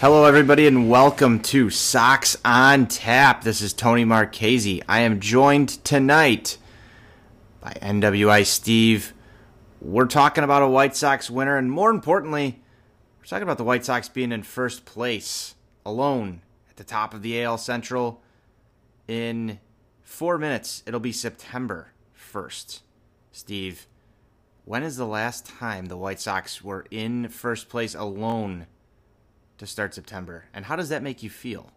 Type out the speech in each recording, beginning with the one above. Hello, everybody, and welcome to Sox on Tap. This is Tony Marchese. I am joined tonight by NWI Steve. We're talking about a White Sox winner, and more importantly, we're talking about the White Sox being in first place alone at the top of the AL Central. In 4 minutes, it'll be September 1st. Steve, when is the last time the White Sox were in first place alone to start September, and how does that make you feel?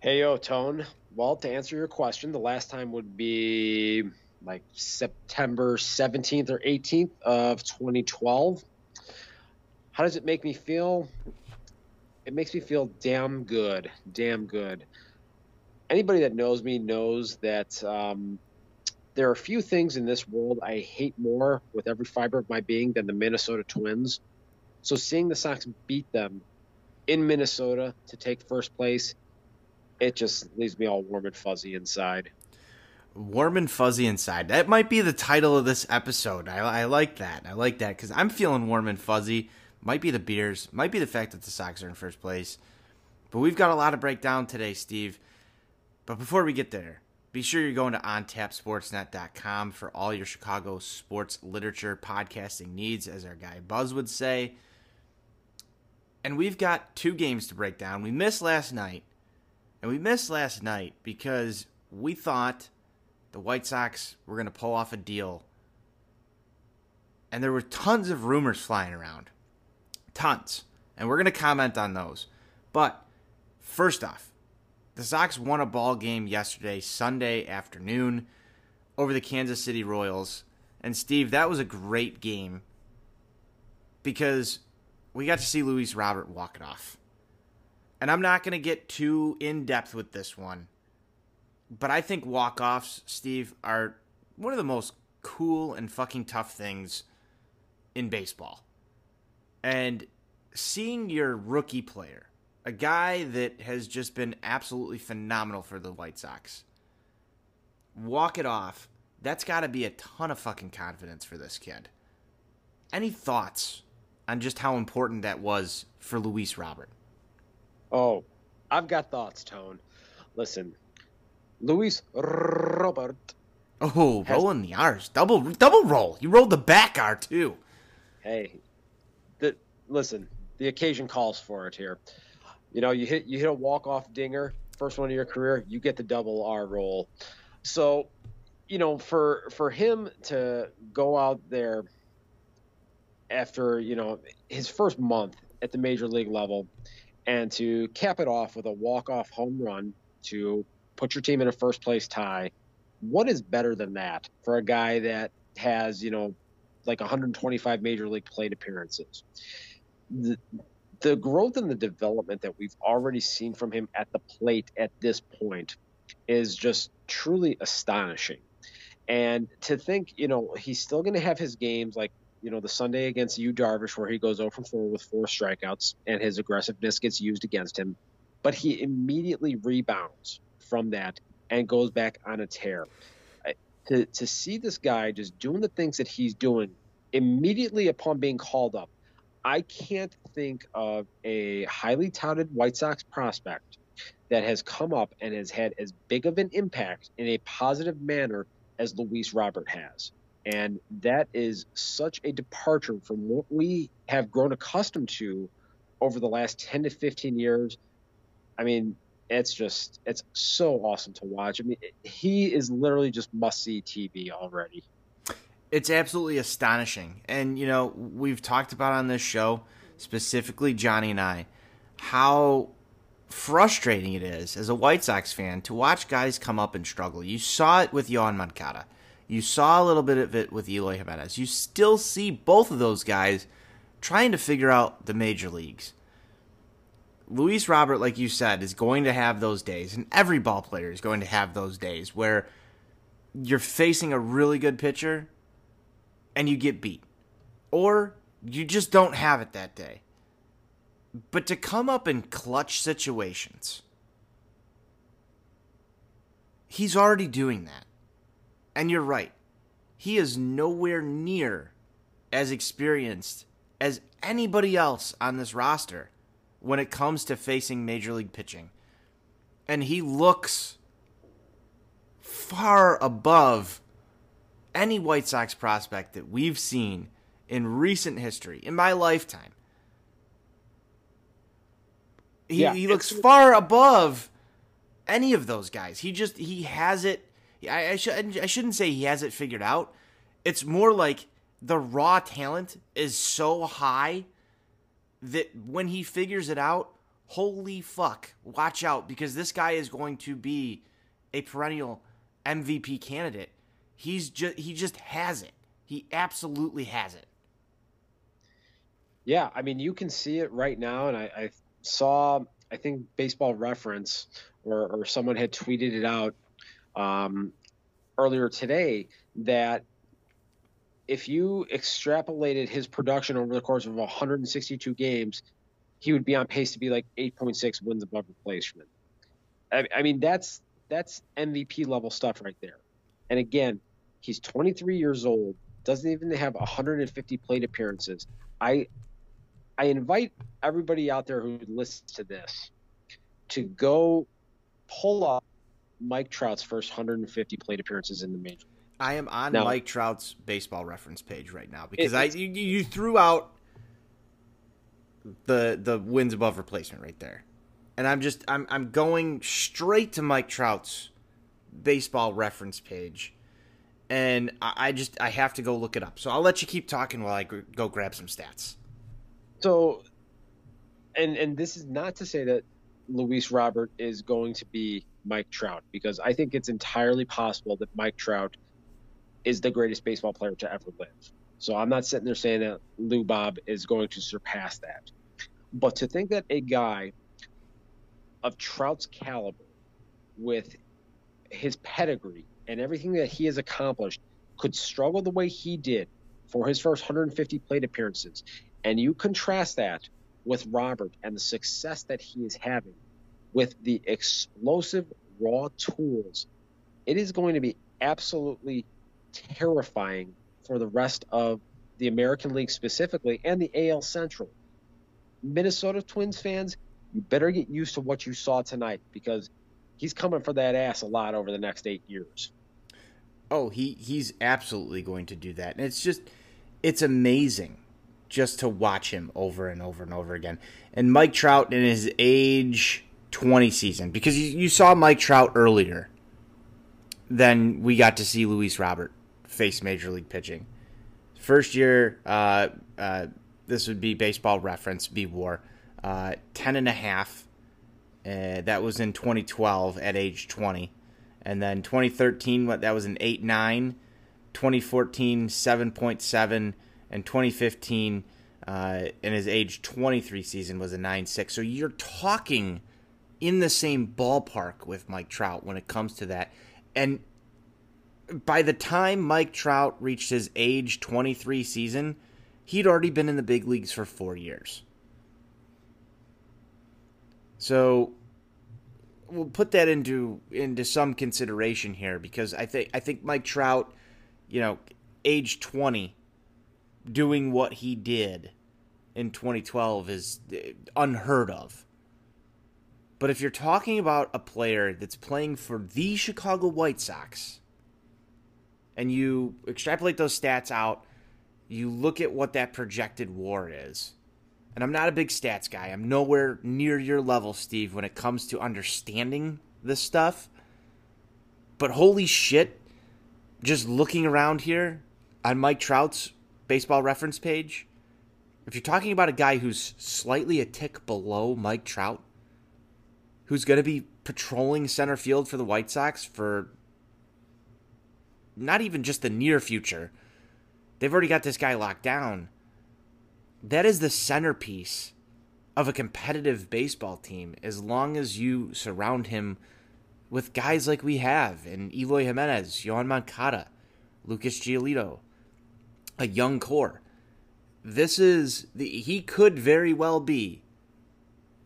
Hey, yo, Tone. Well, to answer your question, the last time would be like September 17th or 18th of 2012. How does it make me feel? It makes me feel damn good, damn good. Anybody that knows me knows that there are few things in this world I hate more with every fiber of my being than the Minnesota Twins. So seeing the Sox beat them in Minnesota to take first place, it just leaves me all warm and fuzzy inside. Warm and fuzzy inside. That might be the title of this episode. I like that. I like that because I'm feeling warm and fuzzy. Might be the beers. Might be the fact that the Sox are in first place. But we've got a lot to break down today, Steve. But before we get there, be sure you're going to ontapsportsnet.com for all your Chicago sports literature podcasting needs, as our guy Buzz would say. And we've got two games to break down. We missed last night. And we missed last night because we thought the White Sox were going to pull off a deal. And there were tons of rumors flying around. Tons. And we're going to comment on those. But first off, the Sox won a ball game yesterday, Sunday afternoon, over the Kansas City Royals. And, Steve, that was a great game because we got to see Luis Robert walk it off. And I'm not going to get too in-depth with this one, but I think walk-offs, Steve, are one of the most cool and fucking tough things in baseball. And seeing your rookie player, a guy that has just been absolutely phenomenal for the White Sox, walk it off, that's got to be a ton of fucking confidence for this kid. Any thoughts on just how important that was for Luis Robert? Oh, I've got thoughts, Tone. Listen, Luis Robert. Oh, rolling the R's. Double roll. You rolled the back R, too. Hey, listen, the occasion calls for it here. You know, you hit a walk-off dinger, first one of your career, you get the double R roll. So, you know, for him to go out there after, you know, his first month at the major league level and to cap it off with a walk-off home run to put your team in a first-place tie, what is better than that for a guy that has, you know, like 125 major league plate appearances? The growth and the development that we've already seen from him at the plate at this point is just truly astonishing. And to think, you know, he's still going to have his games like, you know, the Sunday against Yu Darvish where he goes 0 from 4 with 4 strikeouts and his aggressiveness gets used against him. But he immediately rebounds from that and goes back on a tear. To see this guy just doing the things that he's doing immediately upon being called up, I can't think of a highly touted White Sox prospect that has come up and has had as big of an impact in a positive manner as Luis Robert has. And that is such a departure from what we have grown accustomed to over the last 10 to 15 years. I mean, it's so awesome to watch. I mean, he is literally just must-see TV already. It's absolutely astonishing. And, you know, we've talked about on this show, specifically Johnny and I, how frustrating it is as a White Sox fan to watch guys come up and struggle. You saw it with Yoán Moncada. You saw a little bit of it with Eloy Jiménez. You still see both of those guys trying to figure out the major leagues. Luis Robert, like you said, is going to have those days, and every ballplayer is going to have those days where you're facing a really good pitcher and you get beat, or you just don't have it that day. But to come up in clutch situations, he's already doing that. And you're right. He is nowhere near as experienced as anybody else on this roster when it comes to facing Major League pitching. And he looks far above any White Sox prospect that we've seen in recent history, in my lifetime. He looks far above any of those guys. He has it. I shouldn't say he has it figured out. It's more like the raw talent is so high that when he figures it out, holy fuck, watch out, because this guy is going to be a perennial MVP candidate. He just has it. He absolutely has it. Yeah, I mean, you can see it right now, and I saw, I think, Baseball Reference or someone had tweeted it out earlier today that if you extrapolated his production over the course of 162 games, he would be on pace to be like 8.6 wins above replacement. I mean, that's MVP level stuff right there. And again, he's 23 years old, doesn't even have 150 plate appearances. I invite everybody out there who listens to this to go pull up Mike Trout's first 150 plate appearances in the major. I am on now, Mike Trout's Baseball Reference page right now because you threw out the wins above replacement right there, and I'm going straight to Mike Trout's Baseball Reference page, and I have to go look it up. So I'll let you keep talking while I go grab some stats. So, and this is not to say that Luis Robert is going to be Mike Trout, because I think it's entirely possible that Mike Trout is the greatest baseball player to ever live. So I'm not sitting there saying that Lou Bob is going to surpass that. But to think that a guy of Trout's caliber, with his pedigree and everything that he has accomplished, could struggle the way he did for his first 150 plate appearances, and you contrast that with Robert and the success that he is having with the explosive raw tools, it is going to be absolutely terrifying for the rest of the American League specifically and the AL Central. Minnesota Twins fans, you better get used to what you saw tonight, because he's coming for that ass a lot over the next 8 years. Oh, he's absolutely going to do that. And it's amazing just to watch him over and over and over again. And Mike Trout in his age 20 season, because you saw Mike Trout earlier than we got to see Luis Robert face Major League pitching. First year, this would be Baseball Reference, B-War, 10.5. That was in 2012 at age 20. And then 2013, that was an 8.9. 2014, 7.7. And 2015, in his age 23 season, was a 9.6. So you're talking in the same ballpark with Mike Trout when it comes to that. And by the time Mike Trout reached his age 23 season, he'd already been in the big leagues for 4 years. So we'll put that into some consideration here, because I think Mike Trout, you know, age 20, doing what he did in 2012 is unheard of. But if you're talking about a player that's playing for the Chicago White Sox, and you extrapolate those stats out, you look at what that projected WAR is. And I'm not a big stats guy. I'm nowhere near your level, Steve, when it comes to understanding this stuff. But holy shit, just looking around here, on Mike Trout's baseball reference page, if you're talking about a guy who's slightly a tick below Mike Trout, who's going to be patrolling center field for the White Sox for not even just the near future, they've already got this guy locked down. That is the centerpiece of a competitive baseball team, as long as you surround him with guys like we have in Eloy Jiménez, Yoán Moncada, Lucas Giolito, a young core. He could very well be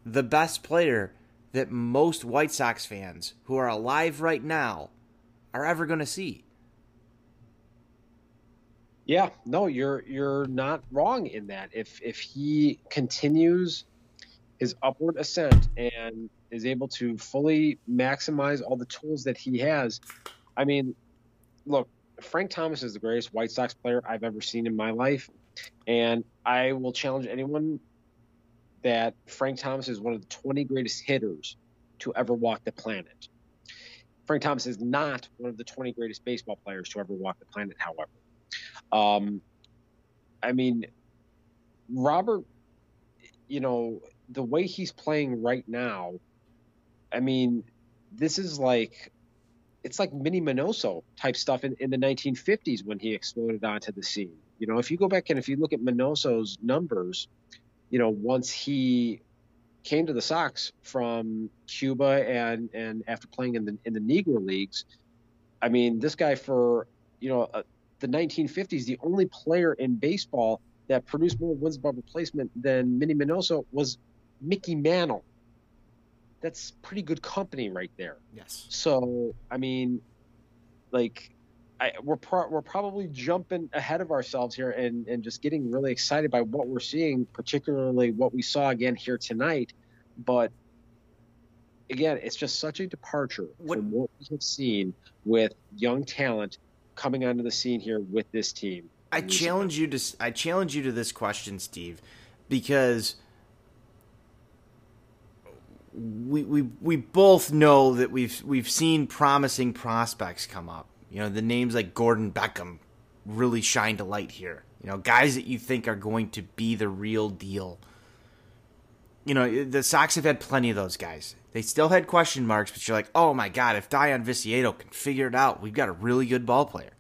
the best player that most White Sox fans who are alive right now are ever going to see. Yeah, no, you're not wrong in that. If he continues his upward ascent and is able to fully maximize all the tools that he has, I mean, look, Frank Thomas is the greatest White Sox player I've ever seen in my life, and I will challenge anyone that Frank Thomas is one of the 20 greatest hitters to ever walk the planet. Frank Thomas is not one of the 20 greatest baseball players to ever walk the planet, however. I mean, Robert, you know, the way he's playing right now, I mean, this is like, it's like Minnie Minoso type stuff in the 1950s when he exploded onto the scene. You know, if you go back and if you look at Minoso's numbers, you know, once he came to the Sox from Cuba and after playing in the Negro Leagues, I mean, this guy for, you know, the 1950s, the only player in baseball that produced more wins above replacement than Minnie Minoso was Mickey Mantle. That's pretty good company right there. Yes. So, I mean, like, we're probably jumping ahead of ourselves here and just getting really excited by what we're seeing, particularly what we saw again here tonight. But again, it's just such a departure from what we have seen with young talent coming onto the scene here with this team. I challenge you to this question, Steve, because we both know that we've seen promising prospects come up. You know, the names like Gordon Beckham really shined a light here. You know, guys that you think are going to be the real deal. You know, the Sox have had plenty of those guys. They still had question marks, but you're like, oh my God, if Deion Vicieto can figure it out, we've got a really good ball player.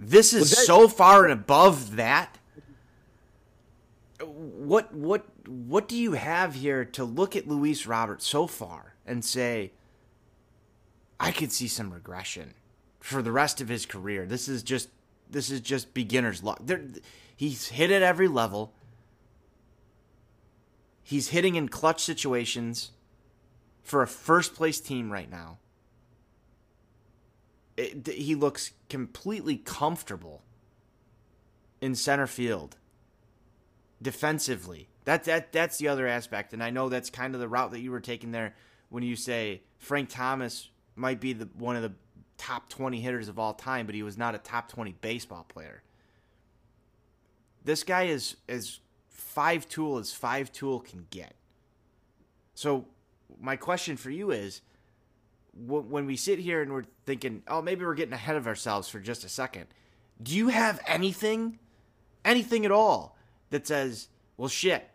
This is so far and above that. What do you have here to look at Luis Robert so far and say, I could see some regression for the rest of his career? This is just beginner's luck. He's hit at every level. He's hitting in clutch situations for a first-place team right now. He looks completely comfortable in center field defensively. That's the other aspect, and I know that's kind of the route that you were taking there when you say Frank Thomas might be one of the top 20 hitters of all time, but he was not a top 20 baseball player. This guy is five-tool as five-tool can get. So my question for you is, when we sit here and we're thinking, oh, maybe we're getting ahead of ourselves for just a second, do you have anything at all that says, well, shit,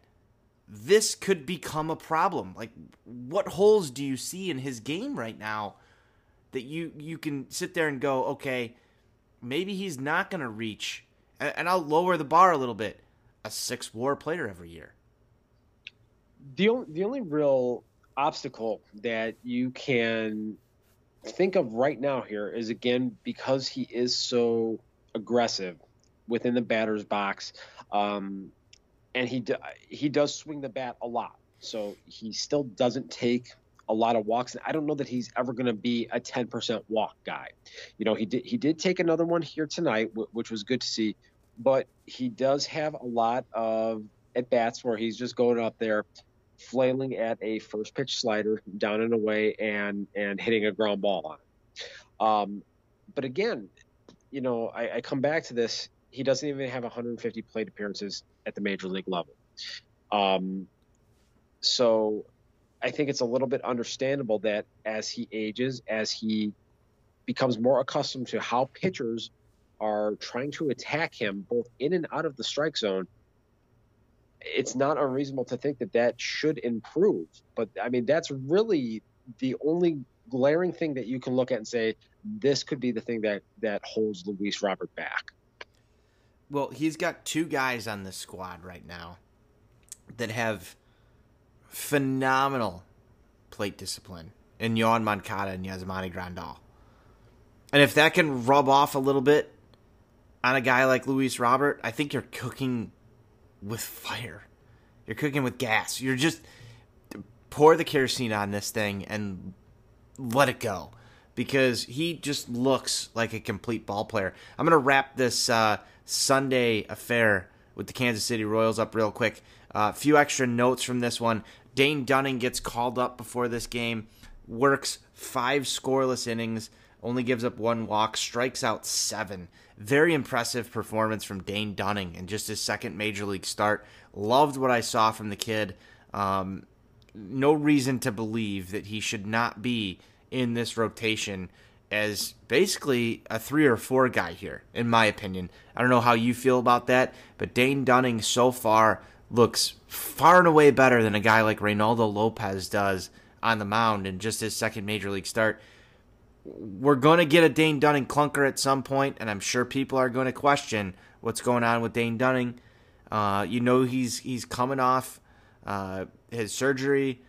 this could become a problem? Like, what holes do you see in his game right now that you can sit there and go, okay, maybe he's not going to reach, and I'll lower the bar a little bit, a 6-WAR player every year? The only real obstacle that you can think of right now here is, again, because he is so aggressive within the batter's box, and he does swing the bat a lot, so he still doesn't take a lot of walks. And I don't know that he's ever going to be a 10% walk guy. You know, he did take another one here tonight, which was good to see. But he does have a lot of at-bats where he's just going up there, flailing at a first-pitch slider down and away and hitting a ground ball on it. But again, you know, I come back to this. He doesn't even have 150 plate appearances at the major league level. So I think it's a little bit understandable that as he ages, as he becomes more accustomed to how pitchers – are trying to attack him both in and out of the strike zone, it's not unreasonable to think that that should improve. But, I mean, that's really the only glaring thing that you can look at and say, this could be the thing that holds Luis Robert back. Well, he's got two guys on this squad right now that have phenomenal plate discipline in Yoán Moncada and Yasmani Grandal. And if that can rub off a little bit on a guy like Luis Robert, I think you're cooking with fire. You're cooking with gas. You're just pour the kerosene on this thing and let it go, because he just looks like a complete ball player. I'm going to wrap this Sunday affair with the Kansas City Royals up real quick. A few extra notes from this one. Dane Dunning gets called up before this game, works 5 scoreless innings, only gives up 1 walk, strikes out 7. Very impressive performance from Dane Dunning in just his second major league start. Loved what I saw from the kid. No reason to believe that he should not be in this rotation as basically a 3 or 4 guy here, in my opinion. I don't know how you feel about that, but Dane Dunning so far looks far and away better than a guy like Reynaldo Lopez does on the mound in just his second major league start. We're going to get a Dane Dunning clunker at some point, and I'm sure people are going to question what's going on with Dane Dunning. You know, he's coming off his surgery.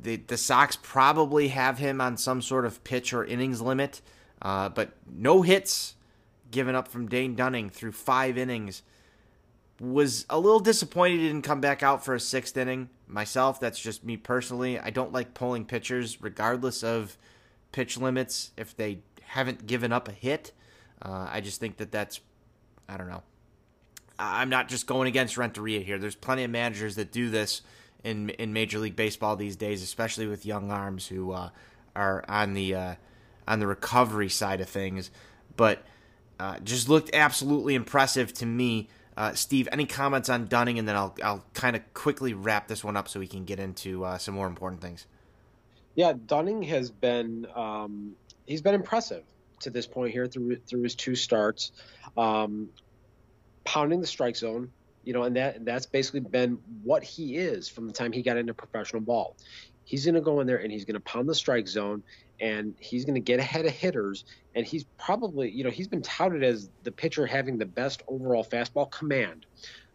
The Sox probably have him on some sort of pitch or innings limit, but no hits given up from Dane Dunning through 5 innings. Was a little disappointed he didn't come back out for a 6th inning. Myself, that's just me personally. I don't like pulling pitchers regardless of pitch limits if they haven't given up a hit. I just think that's, I don't know. I'm not just going against Renteria here. There's plenty of managers that do this in Major League Baseball these days, especially with young arms who are on the recovery side of things. But just looked absolutely impressive to me. Steve, any comments on Dunning, and then I'll kind of quickly wrap this one up so we can get into some more important things. Yeah, Dunning has been he's been impressive to this point here through his 2 starts, pounding the strike zone, you know, and that's basically been what he is from the time he got into professional ball. He's going to go in there and he's going to pound the strike zone, and he's going to get ahead of hitters, and he's probably, you know, he's been touted as the pitcher having the best overall fastball command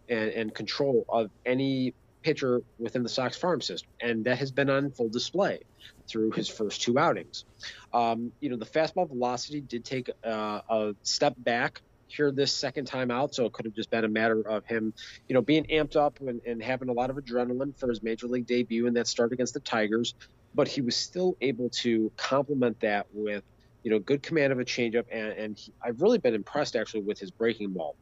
and control of any pitcher within the Sox farm system, and that has been on full display through his first 2 outings. You know, the fastball velocity did take a step back here this second time out, so it could have just been a matter of him, you know, being amped up and having a lot of adrenaline for his major league debut in that start against the Tigers, but he was still able to complement that with, you know, good command of a changeup, and I've really been impressed actually with his breaking ball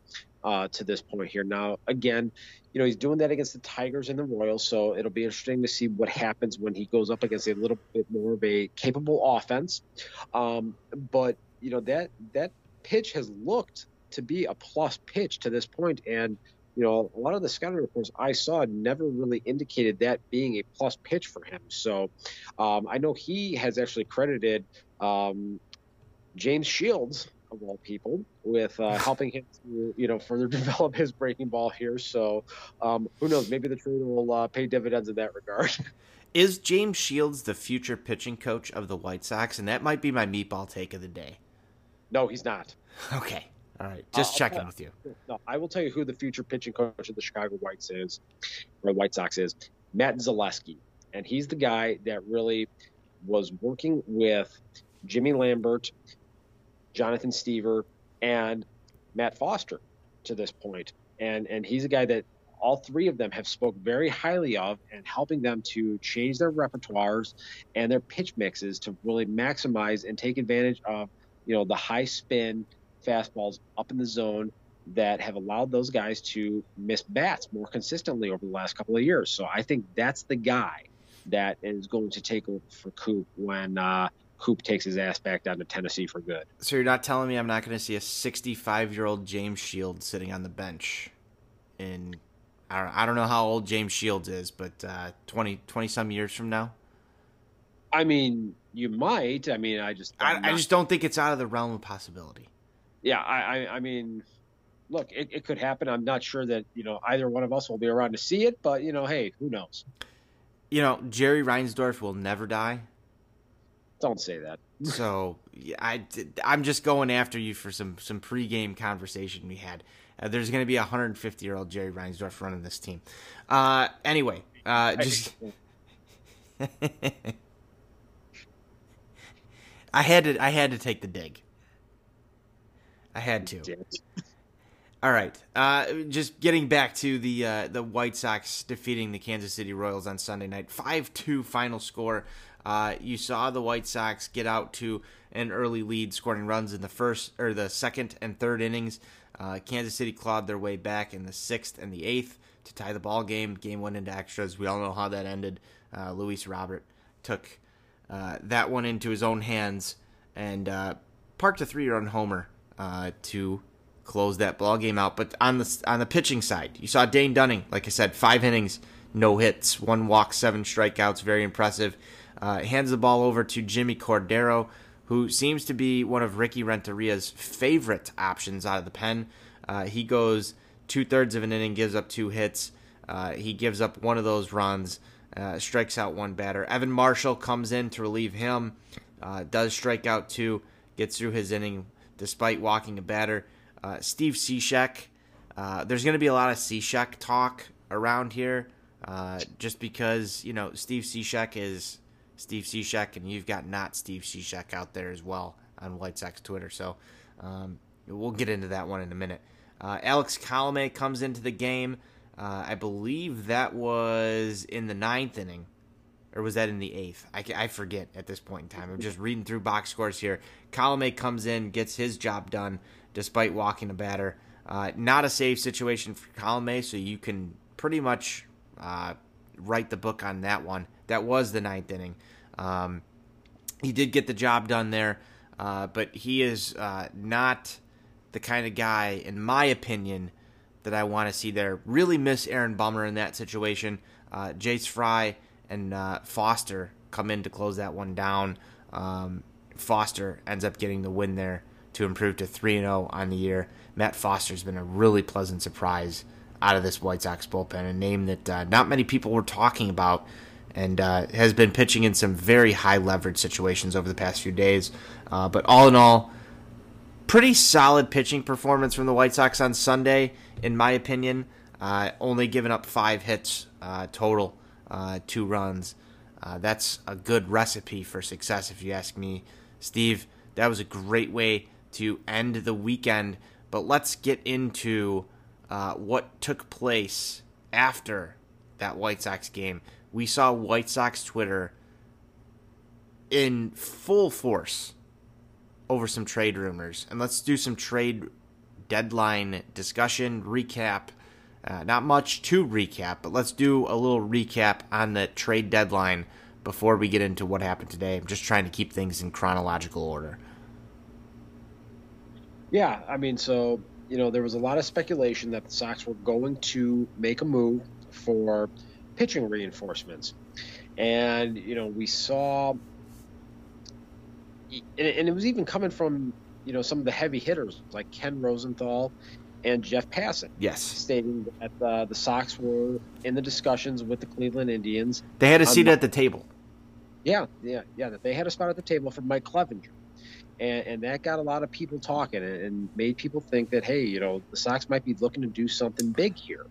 to this point here. Now, again, you know, he's doing that against the Tigers and the Royals, so it'll be interesting to see what happens when he goes up against a little bit more of a capable offense. But, you know, that pitch has looked to be a plus pitch to this point, and, you know, a lot of the scouting reports I saw never really indicated that being a plus pitch for him. So I know he has actually credited James Shields, of all people, with helping him to, you know, further develop his breaking ball here. So who knows? Maybe the trade will pay dividends in that regard. Is James Shields the future pitching coach of the White Sox? And that might be my meatball take of the day. No, he's not. Okay. All right. Just checking with you. No, I will tell you who the future pitching coach of the Chicago White Sox is. Matt Zaleski. And he's the guy that really was working with Jimmy Lambert, Jonathan Stever, and Matt Foster to this point. And he's a guy that all 3 of them have spoke very highly of, and helping them to change their repertoires and their pitch mixes to really maximize and take advantage of, you know, the high spin fastballs up in the zone that have allowed those guys to miss bats more consistently over the last couple of years. So I think that's the guy that is going to take over for Coop when Coop takes his ass back down to Tennessee for good. So you're not telling me I'm not going to see a 65-year-old James Shields sitting on the bench? And I don't know how old James Shields is, but 20-some years from now? I mean, you might. I just don't think it's out of the realm of possibility. yeah, I mean, look, it could happen. I'm not sure that, you know, either one of us will be around to see it, but, you know, hey, who knows? You know, Jerry Reinsdorf will never die. Don't say that. So I'm just going after you for some pregame conversation we had. There's going to be a 150-year-old Jerry Reinsdorf running this team. Anyway, I had to take the dig. I had to. All right. Just getting back to the White Sox defeating the Kansas City Royals on Sunday night, 5-2 final score. You saw the White Sox get out to an early lead, scoring runs in the second and third innings. Kansas City clawed their way back in the sixth and the eighth to tie the ball game. Game went into extras. We all know how that ended. Luis Robert took that one into his own hands and parked a three-run homer to close that ball game out. But on the pitching side, you saw Dane Dunning. Like I said, 5 innings, no hits, 1 walk, 7 strikeouts. Very impressive. Hands the ball over to Jimmy Cordero, who seems to be one of Ricky Renteria's favorite options out of the pen. He goes 2/3 of an inning, gives up 2 hits. He gives up one of those runs, strikes out 1 batter. Evan Marshall comes in to relieve him, does strike out 2, gets through his inning despite walking a batter. Steve Cishek, there's going to be a lot of Cishek talk around here just because, you know, Steve Cishek is Steve Cishek, and you've got not Steve Cishek out there as well on White Sox Twitter. So we'll get into that one in a minute. Alex Colomé comes into the game. I believe that was in the 9th inning, or was that in the 8th? I forget at this point in time. I'm just reading through box scores here. Colomé comes in, gets his job done despite walking a batter. Not a safe situation for Colomé, so you can pretty much write the book on that one. That was the 9th inning. He did get the job done there, but he is not the kind of guy, in my opinion, that I want to see there. Really miss Aaron Bummer in that situation. Jace Fry and Foster come in to close that one down. Foster ends up getting the win there to improve to 3-0 on the year. Matt Foster's been a really pleasant surprise out of this White Sox bullpen, a name that not many people were talking about, and has been pitching in some very high-leverage situations over the past few days. But all in all, pretty solid pitching performance from the White Sox on Sunday, in my opinion. Only giving up 5 hits total, 2 runs. That's a good recipe for success, if you ask me. Steve, that was a great way to end the weekend. But let's get into what took place after that White Sox game. We saw White Sox Twitter in full force over some trade rumors. And let's do some trade deadline discussion, recap. Not much to recap, but let's do a little recap on the trade deadline before we get into what happened today. I'm just trying to keep things in chronological order. Yeah, I mean, so, you know, there was a lot of speculation that the Sox were going to make a move for pitching reinforcements, and you know, we saw, and it was even coming from, you know, some of the heavy hitters like Ken Rosenthal and Jeff Passan. Yes, stating that the Sox were in the discussions with the Cleveland Indians. They had a seat at the table. Yeah. That they had a spot at the table for Mike Clevenger, and that got a lot of people talking and made people think that, hey, you know, the Sox might be looking to do something big here.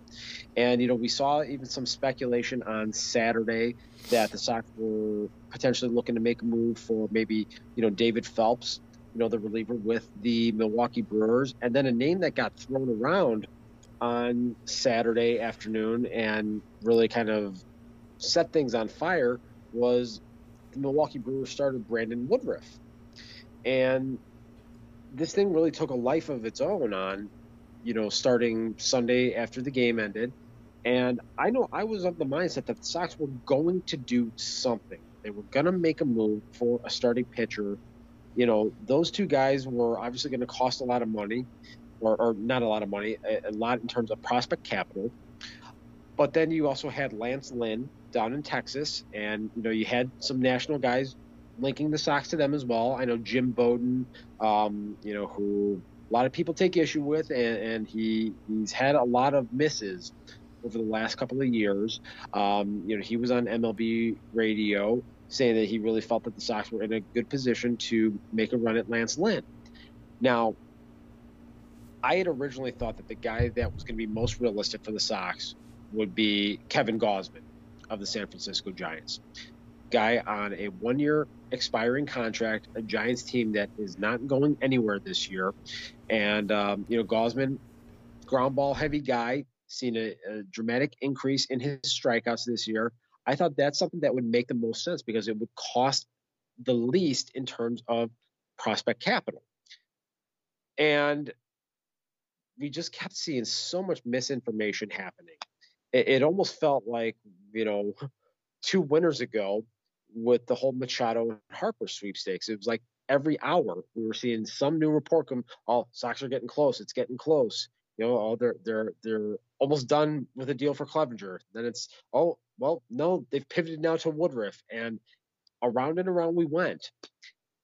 And, you know, we saw even some speculation on Saturday that the Sox were potentially looking to make a move for maybe, you know, David Phelps, you know, the reliever with the Milwaukee Brewers. And then a name that got thrown around on Saturday afternoon and really kind of set things on fire was the Milwaukee Brewers starter Brandon Woodruff. And this thing really took a life of its own on, you know, starting Sunday after the game ended. And I know I was of the mindset that the Sox were going to do something. They were going to make a move for a starting pitcher. You know, those two guys were obviously going to cost a lot of money, or not a lot of money, a lot in terms of prospect capital. But then you also had Lance Lynn down in Texas, and, you know, you had some national guys linking the Sox to them as well. I know Jim Bowden, you know, who a lot of people take issue with, and he's had a lot of misses over the last couple of years. He was on MLB radio saying that he really felt that the Sox were in a good position to make a run at Lance Lynn. Now, I had originally thought that the guy that was going to be most realistic for the Sox would be Kevin Gausman of the San Francisco Giants. Guy on a one-year expiring contract, a Giants team that is not going anywhere this year. And, Gausman, ground ball heavy guy, seen a dramatic increase in his strikeouts this year. I thought that's something that would make the most sense because it would cost the least in terms of prospect capital. And we just kept seeing so much misinformation happening. It almost felt like, 2 winters ago with the whole Machado and Harper sweepstakes. It was like every hour we were seeing some new report come, oh, Sox are getting close. It's getting close. They're almost done with a deal for Clevenger. Then it's, oh, well, no, they've pivoted now to Woodruff. And around we went.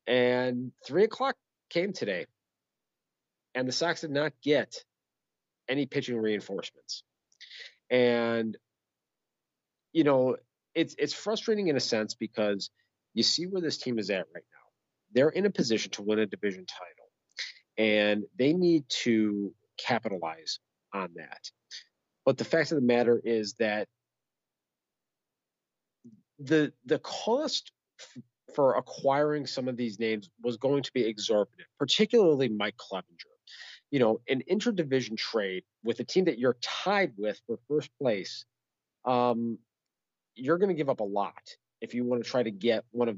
And 3 o'clock came today, and the Sox did not get any pitching reinforcements. And, it's frustrating in a sense because you see where this team is at right now. They're in a position to win a division title, and they need to capitalize on that. But the fact of the matter is that the cost for acquiring some of these names was going to be exorbitant, particularly Mike Clevenger. An interdivision trade with a team that you're tied with for first place, you're going to give up a lot if you want to try to get one of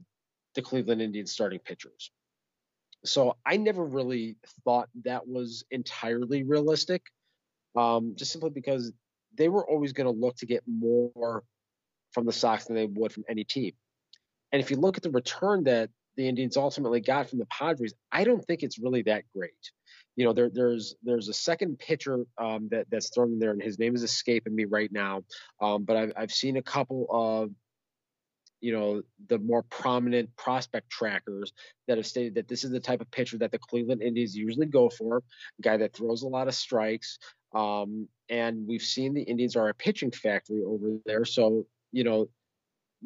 the Cleveland Indians starting pitchers. So I never really thought that was entirely realistic, just simply because they were always going to look to get more from the Sox than they would from any team. And if you look at the return that the Indians ultimately got from the Padres, I don't think it's really that great. There's a second pitcher that's thrown in there, and his name is escaping me right now. But I've seen a couple of, the more prominent prospect trackers that have stated that this is the type of pitcher that the Cleveland Indians usually go for, a guy that throws a lot of strikes. And we've seen the Indians are a pitching factory over there. So,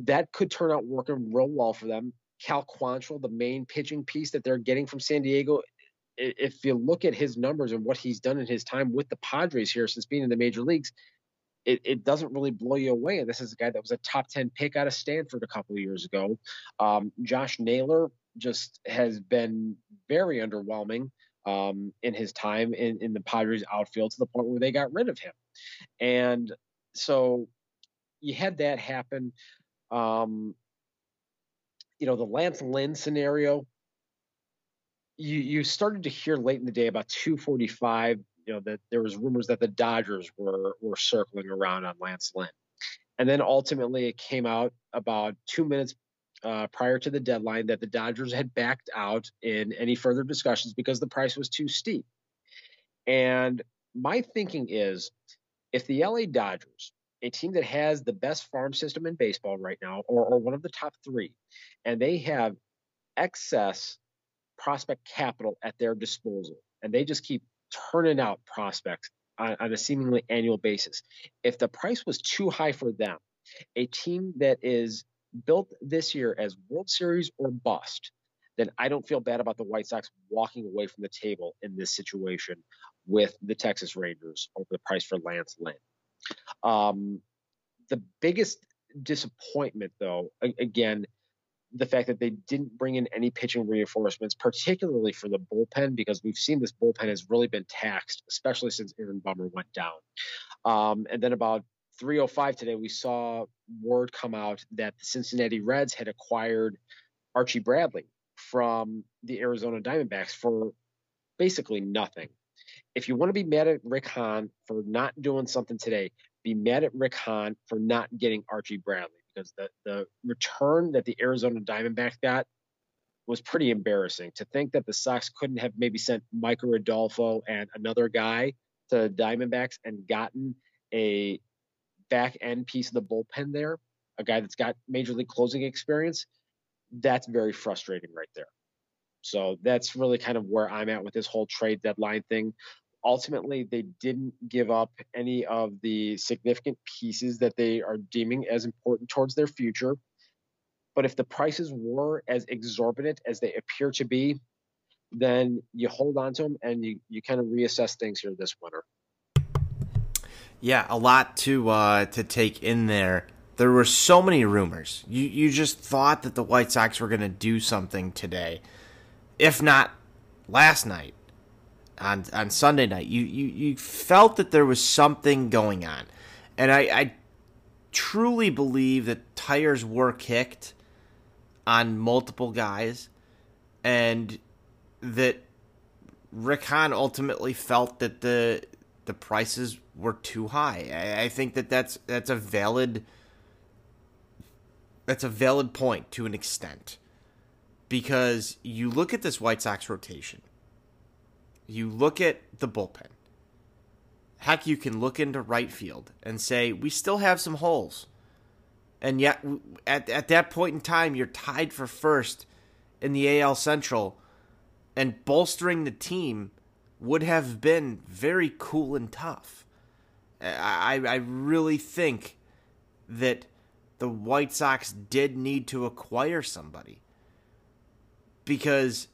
that could turn out working real well for them. Cal Quantrill, the main pitching piece that they're getting from San Diego, if you look at his numbers and what he's done in his time with the Padres here since being in the major leagues, it doesn't really blow you away. And this is a guy that was a top 10 pick out of Stanford a couple of years ago. Josh Naylor just has been very underwhelming in his time in the Padres outfield to the point where they got rid of him. And so you had that happen. The Lance Lynn scenario, you started to hear late in the day about 2:45, that there was rumors that the Dodgers were circling around on Lance Lynn. And then ultimately it came out about 2 minutes prior to the deadline that the Dodgers had backed out in any further discussions because the price was too steep. And my thinking is, if the LA Dodgers, a team that has the best farm system in baseball right now, or one of the top three, and they have excess prospect capital at their disposal, and they just keep turning out prospects on a seemingly annual basis. If the price was too high for them, a team that is built this year as World Series or bust, then I don't feel bad about the White Sox walking away from the table in this situation with the Texas Rangers over the price for Lance Lynn. The biggest disappointment, though, again, the fact that they didn't bring in any pitching reinforcements, particularly for the bullpen, because we've seen this bullpen has really been taxed, especially since Aaron Bummer went down. And then about 3:05 today, we saw word come out that the Cincinnati Reds had acquired Archie Bradley from the Arizona Diamondbacks for basically nothing. If you want to be mad at Rick Hahn for not doing something today, be mad at Rick Hahn for not getting Archie Bradley. Because the return that the Arizona Diamondbacks got was pretty embarrassing. To think that the Sox couldn't have maybe sent Mike Rodolfo and another guy to the Diamondbacks and gotten a back-end piece of the bullpen there, a guy that's got major league closing experience, that's very frustrating right there. So that's really kind of where I'm at with this whole trade deadline thing. Ultimately, they didn't give up any of the significant pieces that they are deeming as important towards their future. But if the prices were as exorbitant as they appear to be, then you hold on to them and you kind of reassess things here this winter. Yeah, a lot to take in there. There were so many rumors. You just thought that the White Sox were going to do something today, if not last night, on Sunday night. You felt that there was something going on. And I truly believe that tires were kicked on multiple guys and that Rick Hahn ultimately felt that the prices were too high. I think that's a valid point to an extent, because you look at this White Sox rotation, you look at the bullpen. Heck, you can look into right field and say, we still have some holes. And yet, at that point in time, you're tied for first in the AL Central, and bolstering the team would have been very cool and tough. I really think that the White Sox did need to acquire somebody, because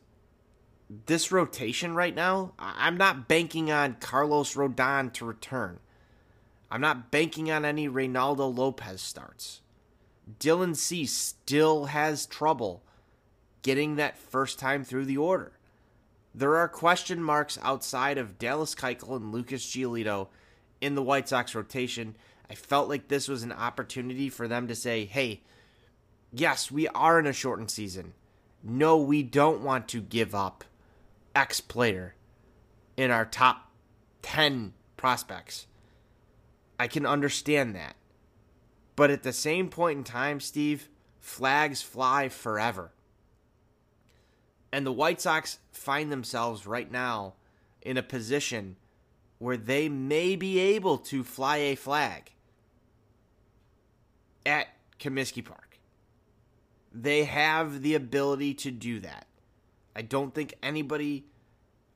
this rotation right now, I'm not banking on Carlos Rodon to return. I'm not banking on any Reynaldo Lopez starts. Dylan Cease still has trouble getting that first time through the order. There are question marks outside of Dallas Keuchel and Lucas Giolito in the White Sox rotation. I felt like this was an opportunity for them to say, hey, yes, we are in a shortened season. No, we don't want to give up X player in our top 10 prospects. I can understand that. But at the same point in time, Steve, flags fly forever. And the White Sox find themselves right now in a position where they may be able to fly a flag at Comiskey Park. They have the ability to do that. I don't think anybody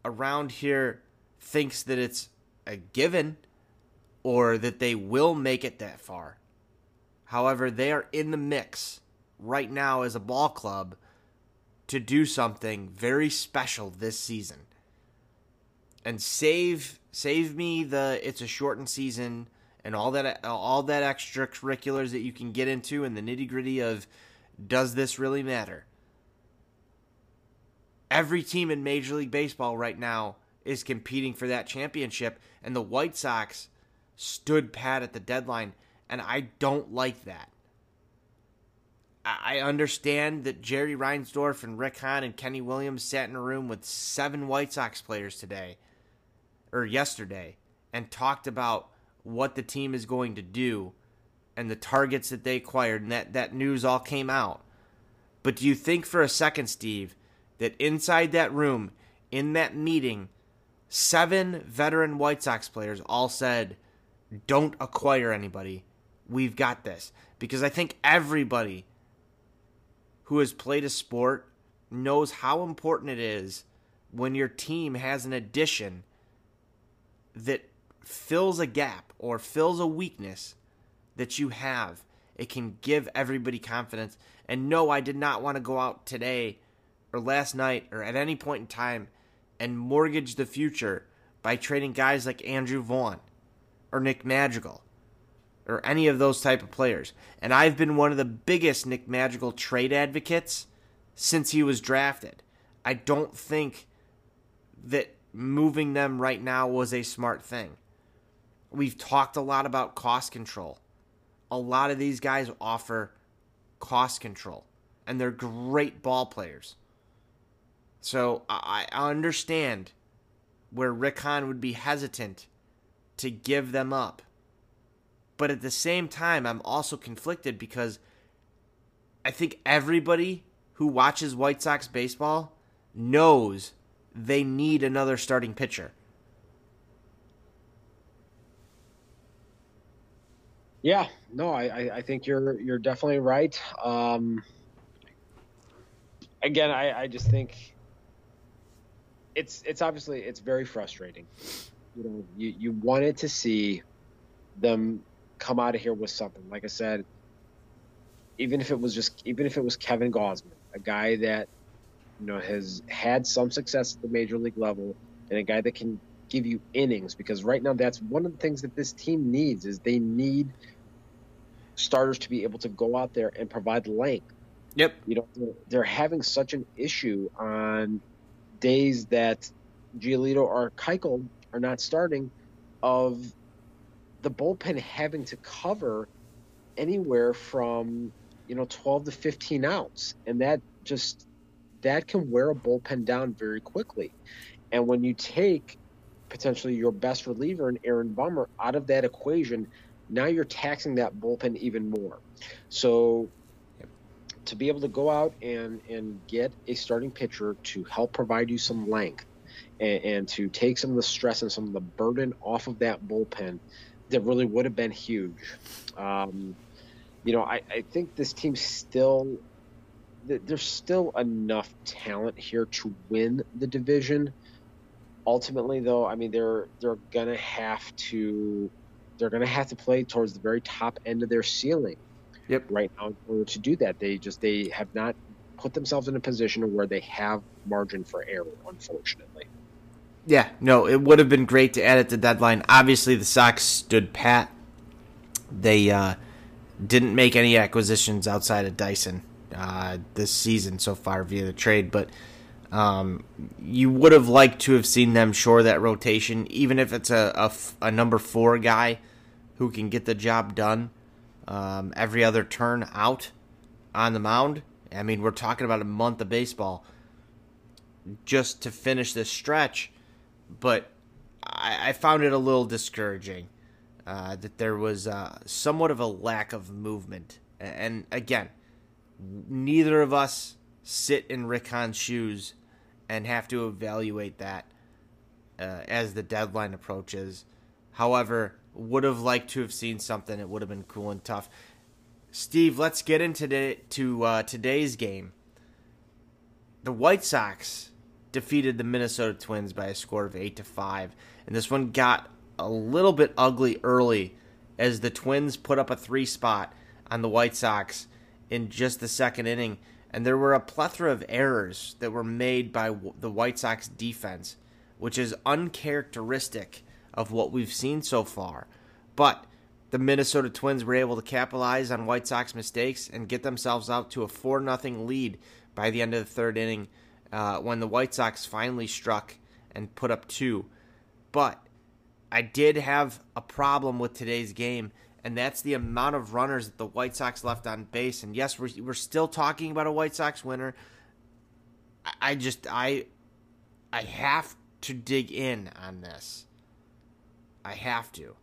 around here thinks that it's a given or that they will make it that far. However, they are in the mix right now as a ball club to do something very special this season. And save me the it's a shortened season and all that extracurriculars that you can get into and the nitty-gritty of, does this really matter? Every team in Major League Baseball right now is competing for that championship, and the White Sox stood pat at the deadline, and I don't like that. I understand that Jerry Reinsdorf and Rick Hahn and Kenny Williams sat in a room with 7 White Sox players today, or yesterday, and talked about what the team is going to do and the targets that they acquired, and that news all came out. But do you think for a second, Steve, that inside that room, in that meeting, 7 veteran White Sox players all said, don't acquire anybody, we've got this? Because I think everybody who has played a sport knows how important it is when your team has an addition that fills a gap or fills a weakness that you have. It can give everybody confidence. And no, I did not want to go out today or last night or at any point in time and mortgage the future by trading guys like Andrew Vaughn or Nick Madrigal or any of those type of players. And I've been one of the biggest Nick Madrigal trade advocates since he was drafted. I don't think that moving them right now was a smart thing. We've talked a lot about cost control. A lot of these guys offer cost control, and they're great ball players. So I understand where Rick Hahn would be hesitant to give them up. But at the same time, I'm also conflicted because I think everybody who watches White Sox baseball knows they need another starting pitcher. Yeah, no, I think you're definitely right. Again, I just think it's obviously, it's very frustrating. You know, you wanted to see them come out of here with something. Like I said, even if it was Kevin Gausman, a guy that, you know, has had some success at the major league level and a guy that can give you innings, because right now that's one of the things that this team needs, is they need starters to be able to go out there and provide length. Yep. You know, they're having such an issue on days that Giolito or Keuchel are not starting, of the bullpen having to cover anywhere from, you know, 12 to 15 outs. And that can wear a bullpen down very quickly. And when you take potentially your best reliever in Aaron Bummer out of that equation, now you're taxing that bullpen even more. So to be able to go out and get a starting pitcher to help provide you some length, and to take some of the stress and some of the burden off of that bullpen, that really would have been huge. You know, I think this team still, there's still enough talent here to win the division. Ultimately, though, I mean, they're gonna have to play towards the very top end of their ceiling. Yep. Right now, in order to do that, they have not put themselves in a position where they have margin for error, unfortunately. Yeah, no, it would have been great to add at the deadline. Obviously, the Sox stood pat. They didn't make any acquisitions outside of Dyson this season so far via the trade, but you would have liked to have seen them shore that rotation, even if it's a number 4 guy who can get the job done every other turn out on the mound. I mean, we're talking about a month of baseball just to finish this stretch, but I found it a little discouraging that there was somewhat of a lack of movement. And again, neither of us sit in Rick Hahn's shoes and have to evaluate that as the deadline approaches. However, would have liked to have seen something. It would have been cool and tough. Steve, let's get into today's game. The White Sox defeated the Minnesota Twins by a score of 8-5, and this one got a little bit ugly early as the Twins put up a 3-spot on the White Sox in just the second inning, and there were a plethora of errors that were made by the White Sox defense, which is uncharacteristic of what we've seen so far. But the Minnesota Twins were able to capitalize on White Sox mistakes and get themselves out to a 4-0 lead by the end of the third inning when the White Sox finally struck and put up 2. But I did have a problem with today's game, and that's the amount of runners that the White Sox left on base. And yes, we're still talking about a White Sox winner. I have to dig in on this. I have to.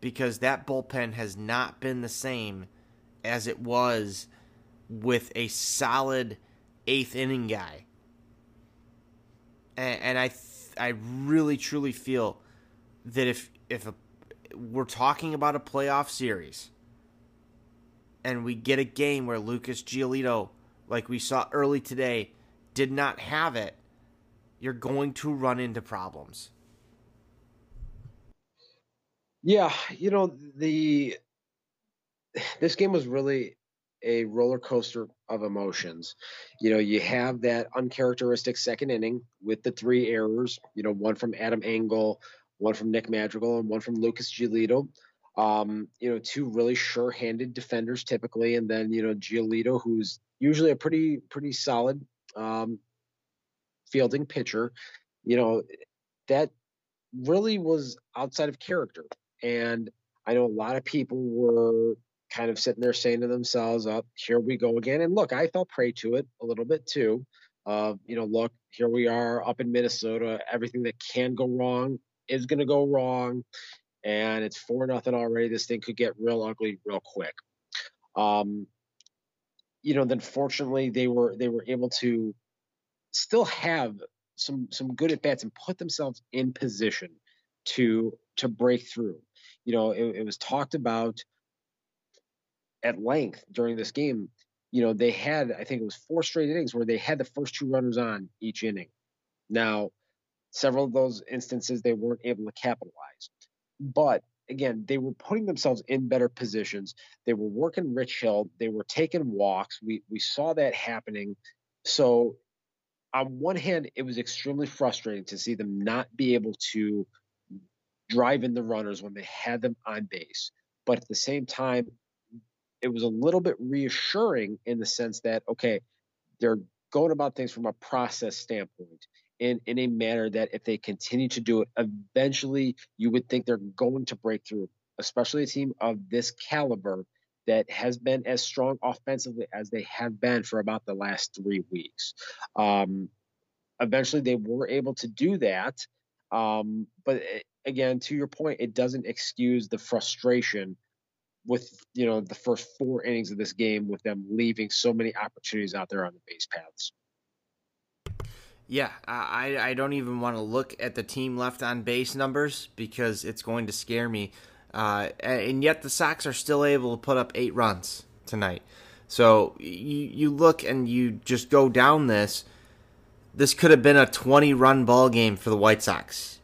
Because that bullpen has not been the same as it was with a solid 8th inning guy. And I really, truly feel that if we're talking about a playoff series and we get a game where Lucas Giolito, like we saw early today, did not have it, you're going to run into problems. Yeah, you know, this game was really a roller coaster of emotions. You know, you have that uncharacteristic second inning with the 3 errors, you know, one from Adam Engel, one from Nick Madrigal, and one from Lucas Giolito. You know, 2 really sure-handed defenders typically, and then, you know, Giolito, who's usually a pretty solid fielding pitcher, you know, that really was outside of character. And I know a lot of people were kind of sitting there saying to themselves, oh, here we go again. And look, I fell prey to it a little bit too. You know, look, here we are up in Minnesota. Everything that can go wrong is going to go wrong. And it's 4-0 already. This thing could get real ugly real quick. You know, then fortunately they were able to still have some good at bats and put themselves in position to break through. You know, it was talked about at length during this game. You know, they had, I think it was 4 straight innings where they had the first 2 runners on each inning. Now, Several of those instances, they weren't able to capitalize. But again, they were putting themselves in better positions. They were working Rich Hill. They were taking walks. We saw that happening. So on one hand, it was extremely frustrating to see them not be able to drive in the runners when they had them on base. But at the same time, it was a little bit reassuring in the sense that, okay, they're going about things from a process standpoint in a manner that if they continue to do it, eventually you would think they're going to break through, especially a team of this caliber that has been as strong offensively as they have been for about the last 3 weeks. Eventually they were able to do that. But again, to your point, it doesn't excuse the frustration with, you know, the first 4 innings of this game with them leaving so many opportunities out there on the base paths. Yeah, I don't even want to look at the team left on base numbers because it's going to scare me. And yet the Sox are still able to put up 8 runs tonight. So you look and you just go down this. This could have been a 20-run ball game for the White Sox.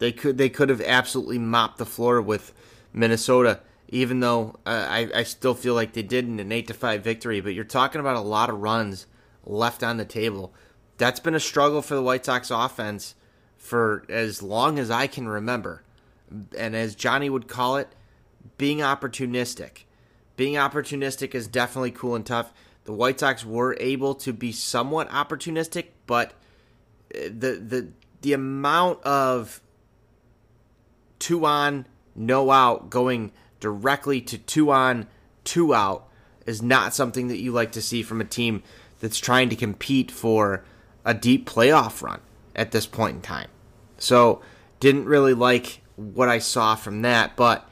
They could have absolutely mopped the floor with Minnesota, even though I still feel like they did in an 8-5 victory. But you're talking about a lot of runs left on the table. That's been a struggle for the White Sox offense for as long as I can remember. And as Johnny would call it, being opportunistic. Being opportunistic is definitely cool and tough. The White Sox were able to be somewhat opportunistic, but the amount of 2-on, no out going directly to 2-on, 2-out is not something that you like to see from a team that's trying to compete for a deep playoff run at this point in time. So didn't really like what I saw from that, but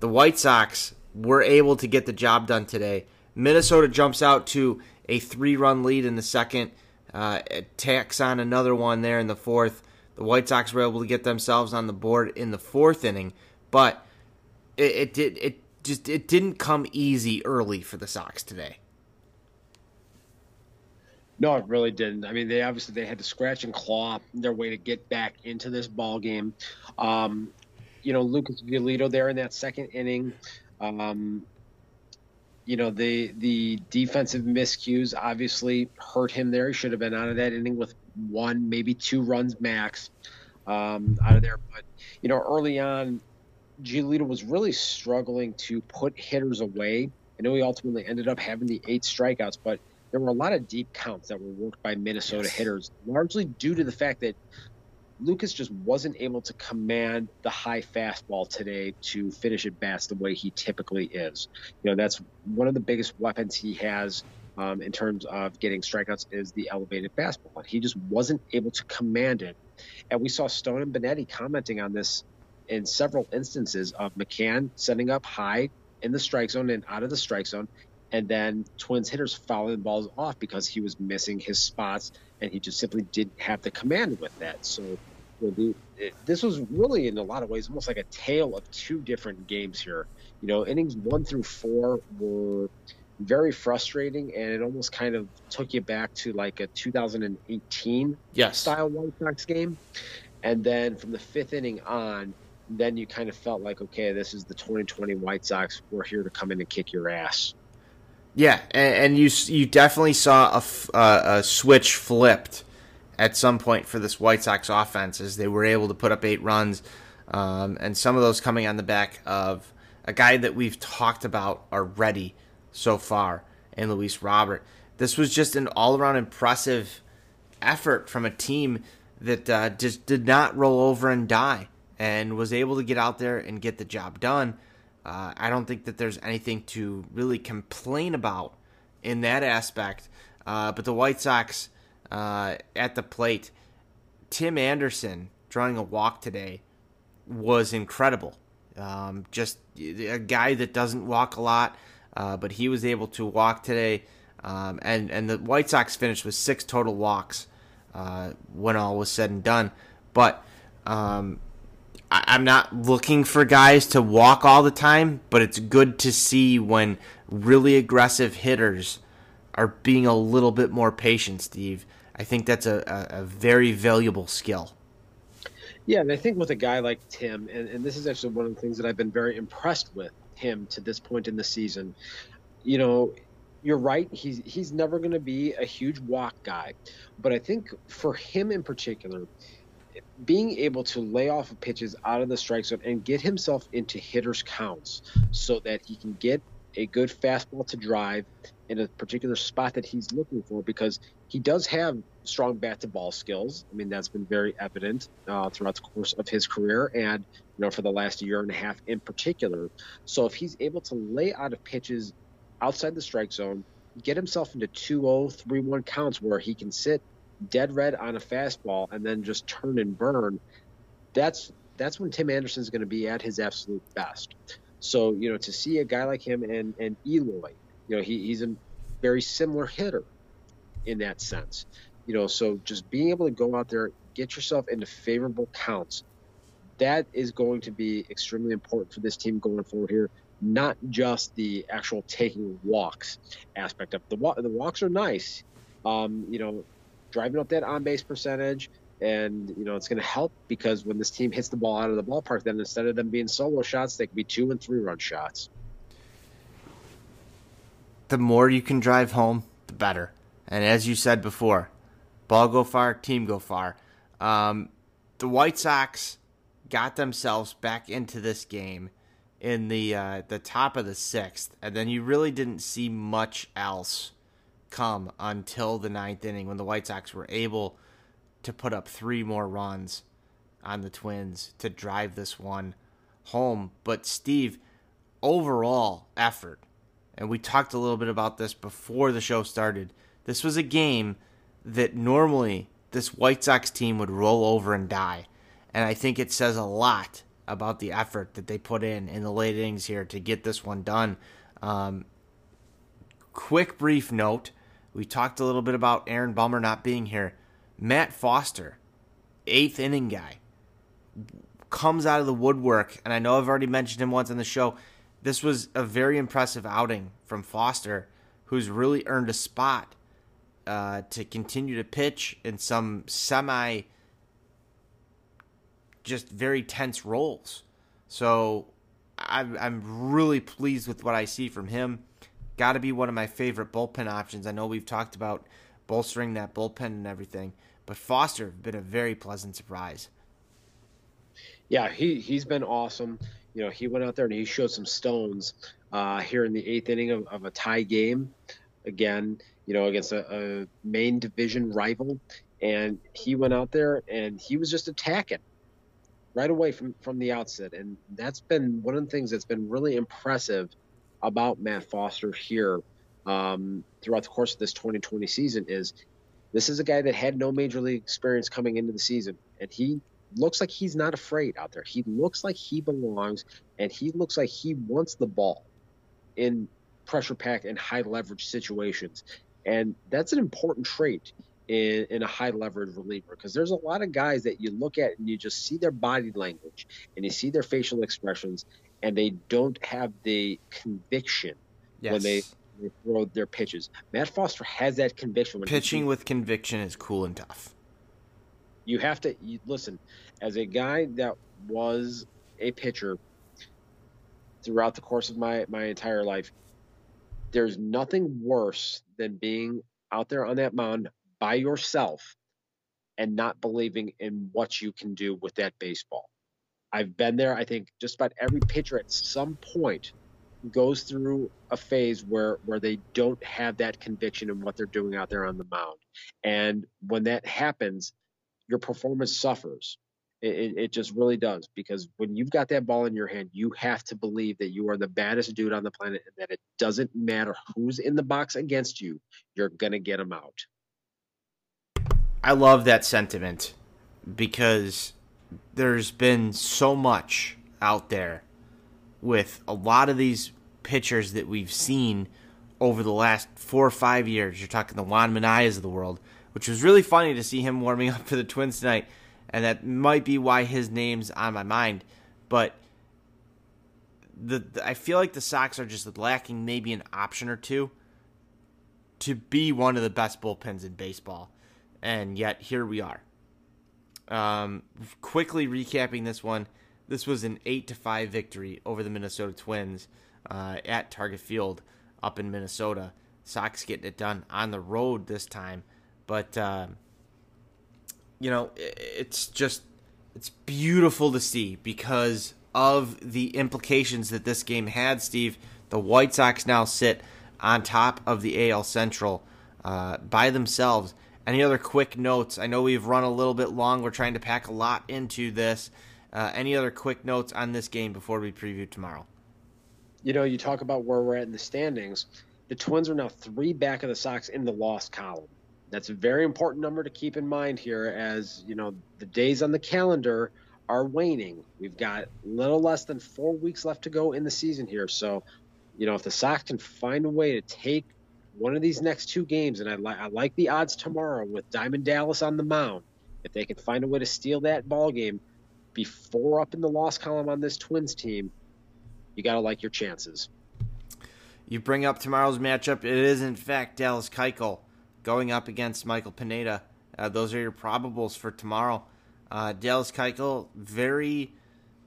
the White Sox were able to get the job done today. Minnesota jumps out to a 3-run lead in the second, tacks on another one there in the fourth. The White Sox were able to get themselves on the board in the fourth inning, but it didn't come easy early for the Sox today. No, it really didn't. I mean, they had to scratch and claw their way to get back into this ball game. Lucas Giolito there in that second inning. The defensive miscues obviously hurt him there. He should have been out of that inning with 1, maybe 2 runs max out of there. But early on, Giolito was really struggling to put hitters away. I know he ultimately ended up having the 8 strikeouts, but there were a lot of deep counts that were worked by Minnesota hitters, largely due to the fact that Lucas just wasn't able to command the high fastball today to finish at bats the way he typically is. That's one of the biggest weapons he has in terms of getting strikeouts is the elevated fastball. And he just wasn't able to command it. And we saw Stone and Benetti commenting on this in several instances of McCann setting up high in the strike zone and out of the strike zone, and then Twins hitters fouling balls off because he was missing his spots, and he just simply didn't have the command with that. So this was really, in a lot of ways, almost like a tale of 2 different games here. Innings 1 through 4 were very frustrating, and it almost kind of took you back to like a 2018 style White Sox game. And then from the 5th inning on, then you kind of felt like, okay, this is the 2020 White Sox. We're here to come in and kick your ass. Yeah, and you definitely saw a switch flipped at some point for this White Sox offense as they were able to put up 8 runs, and some of those coming on the back of a guy that we've talked about already so far in Luis Robert. This was just an all-around impressive effort from a team that just did not roll over and die and was able to get out there and get the job done. I don't think that there's anything to really complain about in that aspect. But the White Sox at the plate, Tim Anderson drawing a walk today was incredible. Just a guy that doesn't walk a lot, but he was able to walk today. And the White Sox finished with 6 total walks when all was said and done. But I'm not looking for guys to walk all the time, but it's good to see when really aggressive hitters are being a little bit more patient, Steve. I think that's a very valuable skill Yeah, and I think with a guy like Tim, and this is actually one of the things that I've been very impressed with him to this point in the season, you know, you're right, he's never going to be a huge walk guy. But I think for him in particular, being able to lay off of pitches out of the strike zone and get himself into hitters' counts so that he can get a good fastball to drive in a particular spot that he's looking for, because he does have strong bat-to-ball skills. I mean, that's been very evident throughout the course of his career and, you know, for the last year and a half in particular. So if he's able to lay out of pitches outside the strike zone, get himself into 2-0, 3-1 counts where he can sit dead red on a fastball and then just turn and burn, that's when Tim Anderson's going to be at his absolute best. So, you know, to see a guy like him and Eloy, you know, he's a very similar hitter in that sense. You know, so just being able to go out there, get yourself into favorable counts, that is going to be extremely important for this team going forward here, not just the actual taking walks aspect of it. The walks are nice, you know, driving up that on-base percentage, and, you know, it's going to help because when this team hits the ball out of the ballpark, then instead of them being solo shots, they can be 2 and 3 run shots. The more you can drive home, the better. And as you said before, ball go far, team go far. The White Sox got themselves back into this game in the top of the sixth, and then you really didn't see much else come until the ninth inning when the White Sox were able to put up 3 more runs on the Twins to drive this one home. But Steve, overall effort, and we talked a little bit about this before the show started, this was a game that normally this White Sox team would roll over and die. And I think it says a lot about the effort that they put in the late innings here to get this one done. Quick brief note, we talked a little bit about Aaron Bummer not being here. Matt Foster, 8th inning guy, comes out of the woodwork, and I know I've already mentioned him once on the show. This was a very impressive outing from Foster, who's really earned a spot to continue to pitch in some just very tense roles. So I'm really pleased with what I see from him. Got to be one of my favorite bullpen options. I know we've talked about bolstering that bullpen and everything, but Foster has been a very pleasant surprise. Yeah, he's been awesome. You know, he went out there and he showed some stones here in the 8th inning of a tie game, again, you know, against a main division rival. And he went out there and he was just attacking right away from the outset. And that's been one of the things that's been really impressive about Matt Foster here throughout the course of this 2020 season is this is a guy that had no major league experience coming into the season, and he looks like he's not afraid out there. He looks like he belongs, and he looks like he wants the ball in pressure-packed and high-leverage situations, and that's an important trait in a high-leverage reliever, because there's a lot of guys that you look at and you just see their body language and you see their facial expressions, and they don't have the conviction when they throw their pitches. Matt Foster has that conviction. Pitching with conviction is cool and tough. You have to listen, as a guy that was a pitcher throughout the course of my entire life, there's nothing worse than being out there on that mound by yourself and not believing in what you can do with that baseball. I've been there. I think just about every pitcher at some point goes through a phase where they don't have that conviction in what they're doing out there on the mound. And when that happens, your performance suffers. It just really does, because when you've got that ball in your hand, you have to believe that you are the baddest dude on the planet and that it doesn't matter who's in the box against you, you're going to get them out. I love that sentiment, because there's been so much out there with a lot of these pitchers that we've seen over the last 4 or 5 years. You're talking the Yoán Moncada of the world, which was really funny to see him warming up for the Twins tonight, and that might be why his name's on my mind. But I feel like the Sox are just lacking maybe an option or two to be one of the best bullpens in baseball, and yet here we are. Quickly recapping this one, this was an 8-5 victory over the Minnesota Twins at Target Field up in Minnesota. Sox getting it done on the road this time. But, you know, it's beautiful to see because of the implications that this game had, Steve. The White Sox now sit on top of the AL Central by themselves. Any other quick notes? I know we've run a little bit long. We're trying to pack a lot into this. Any other quick notes on this game before we preview tomorrow? You know, you talk about where we're at in the standings. The Twins are now 3 back of the Sox in the loss column. That's a very important number to keep in mind here as, you know, the days on the calendar are waning. We've got little less than 4 weeks left to go in the season here. So, you know, if the Sox can find a way to take one of these next 2 games, and I like the odds tomorrow with Diamond Dallas on the mound, if they can find a way to steal that ball game, be 4 up in the loss column on this Twins team, you got to like your chances. You bring up tomorrow's matchup. It is, in fact, Dallas Keuchel going up against Michael Pineda. Those are your probables for tomorrow. Dallas Keuchel, very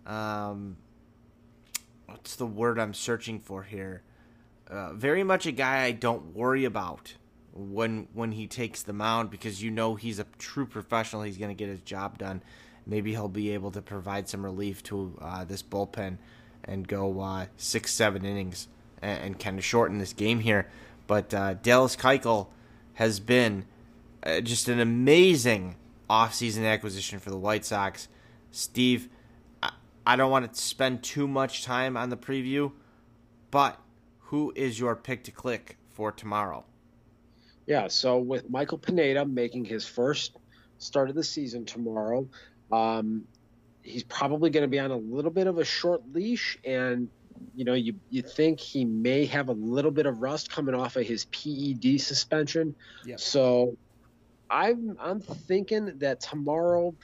what's the word I'm searching for here? Very much a guy I don't worry about when he takes the mound because you know he's a true professional. He's going to get his job done. Maybe he'll be able to provide some relief to this bullpen and go 6-7 innings and kind of shorten this game here. But Dallas Keuchel has been just an amazing offseason acquisition for the White Sox. Steve, I don't want to spend too much time on the preview, but who is your pick to click for tomorrow? Yeah, so with Michael Pineda making his first start of the season tomorrow, he's probably going to be on a little bit of a short leash, and you know, you think he may have a little bit of rust coming off of his PED suspension. Yep. So I'm thinking that tomorrow,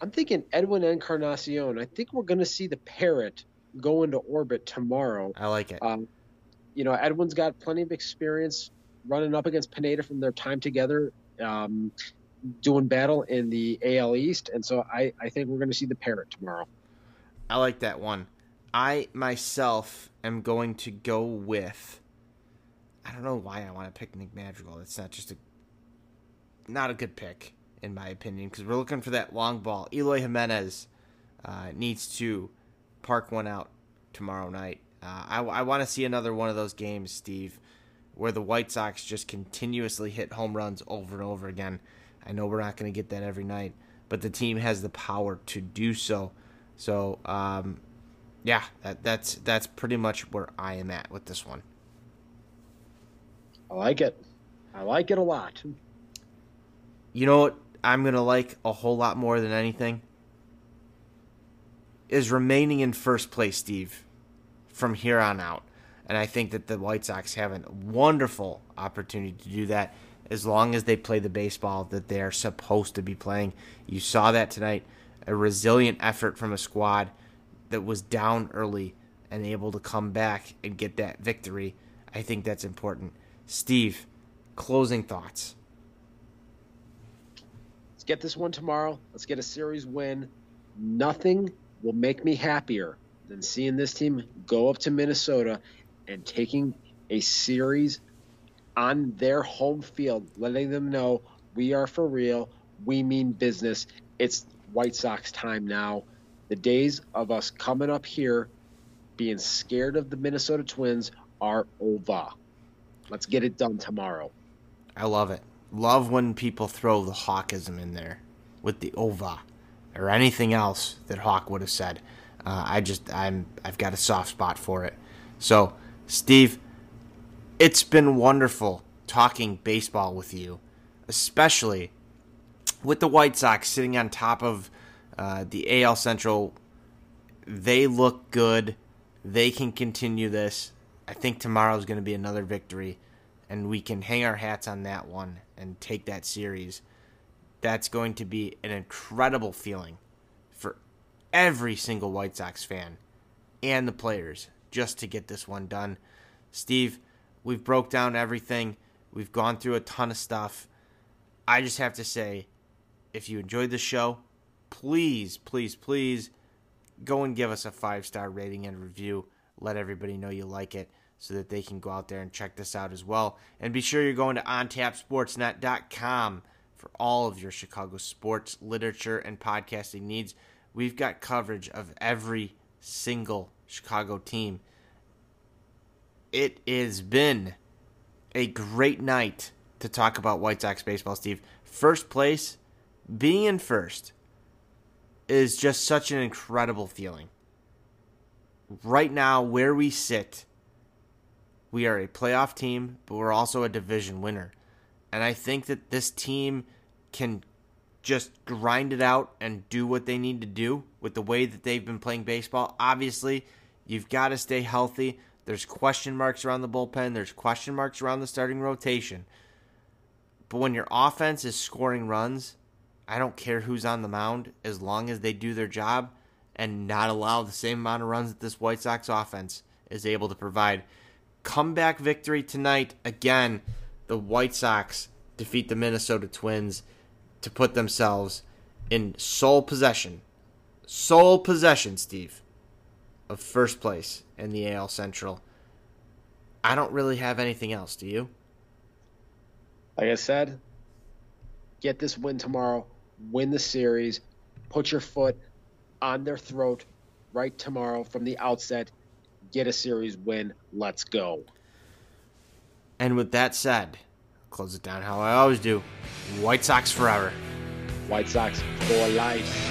I'm thinking Edwin Encarnacion. I think we're going to see the Parrot go into orbit tomorrow. I like it. You know, Edwin's got plenty of experience running up against Pineda from their time together, doing battle in the AL East. And so I think we're going to see the Parrot tomorrow. I like that one. I myself am going to go with, I don't know why I want to pick Nick Madrigal. It's not just not a good pick, in my opinion, because we're looking for that long ball. Eloy Jiménez needs to park one out tomorrow night. I want to see another one of those games, Steve, where the White Sox just continuously hit home runs over and over again. I know we're not going to get that every night, but the team has the power to do so. So, yeah, that's pretty much where I am at with this one. I like it. I like it a lot. You know what I'm going to like a whole lot more than anything? Is remaining in first place, Steve, from here on out. And I think that the White Sox have a wonderful opportunity to do that as long as they play the baseball that they are supposed to be playing. You saw that tonight, a resilient effort from a squad that was down early and able to come back and get that victory. I think that's important. Steve, closing thoughts. Let's get this one tomorrow. Let's get a series win. Nothing will make me happier than seeing this team go up to Minnesota and taking a series on their home field, letting them know we are for real. We mean business. It's White Sox time now. The days of us coming up here being scared of the Minnesota Twins are over. Let's get it done tomorrow. I love it. Love when people throw the Hawkism in there with the over or anything else that Hawk would have said. I've got a soft spot for it. So, Steve, it's been wonderful talking baseball with you, especially with the White Sox sitting on top of the AL Central. They look good. They can continue this. I think tomorrow is going to be another victory, and we can hang our hats on that one and take that series. That's going to be an incredible feeling for every single White Sox fan and the players just to get this one done. Steve, we've broke down everything. We've gone through a ton of stuff. I just have to say, if you enjoyed the show, please, please, please go and give us a 5-star rating and review. Let everybody know you like it so that they can go out there and check this out as well. And be sure you're going to ontapsportsnet.com for all of your Chicago sports, literature, and podcasting needs. We've got coverage of every single Chicago team. It has been a great night to talk about White Sox baseball, Steve. First place, being in first, is just such an incredible feeling. Right now, where we sit, we are a playoff team, but we're also a division winner. And I think that this team can just grind it out and do what they need to do with the way that they've been playing baseball. Obviously, you've got to stay healthy. There's question marks around the bullpen. There's question marks around the starting rotation. But when your offense is scoring runs, I don't care who's on the mound as long as they do their job and not allow the same amount of runs that this White Sox offense is able to provide. Comeback victory tonight. Again, the White Sox defeat the Minnesota Twins to put themselves in sole possession. Sole possession, Steve, of first place in the AL Central. I don't really have anything else, do you? Like I said, get this win tomorrow, win the series, put your foot on their throat right tomorrow from the outset, get a series win, let's go. And with that said, close it down how I always do. White Sox forever. White Sox for life.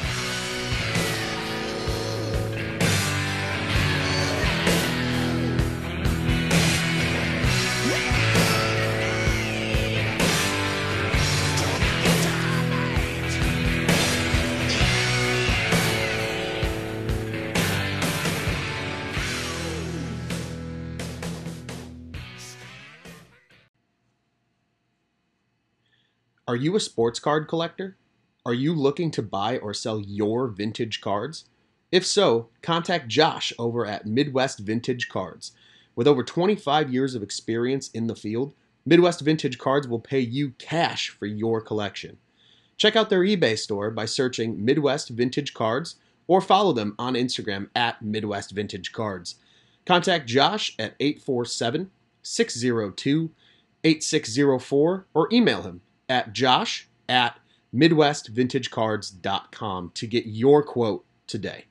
Are you a sports card collector? Are you looking to buy or sell your vintage cards? If so, contact Josh over at Midwest Vintage Cards. With over 25 years of experience in the field, Midwest Vintage Cards will pay you cash for your collection. Check out their eBay store by searching Midwest Vintage Cards or follow them on Instagram at Midwest Vintage Cards. Contact Josh at 847-602-8604 or email him at josh@midwestvintagecards.com to get your quote today.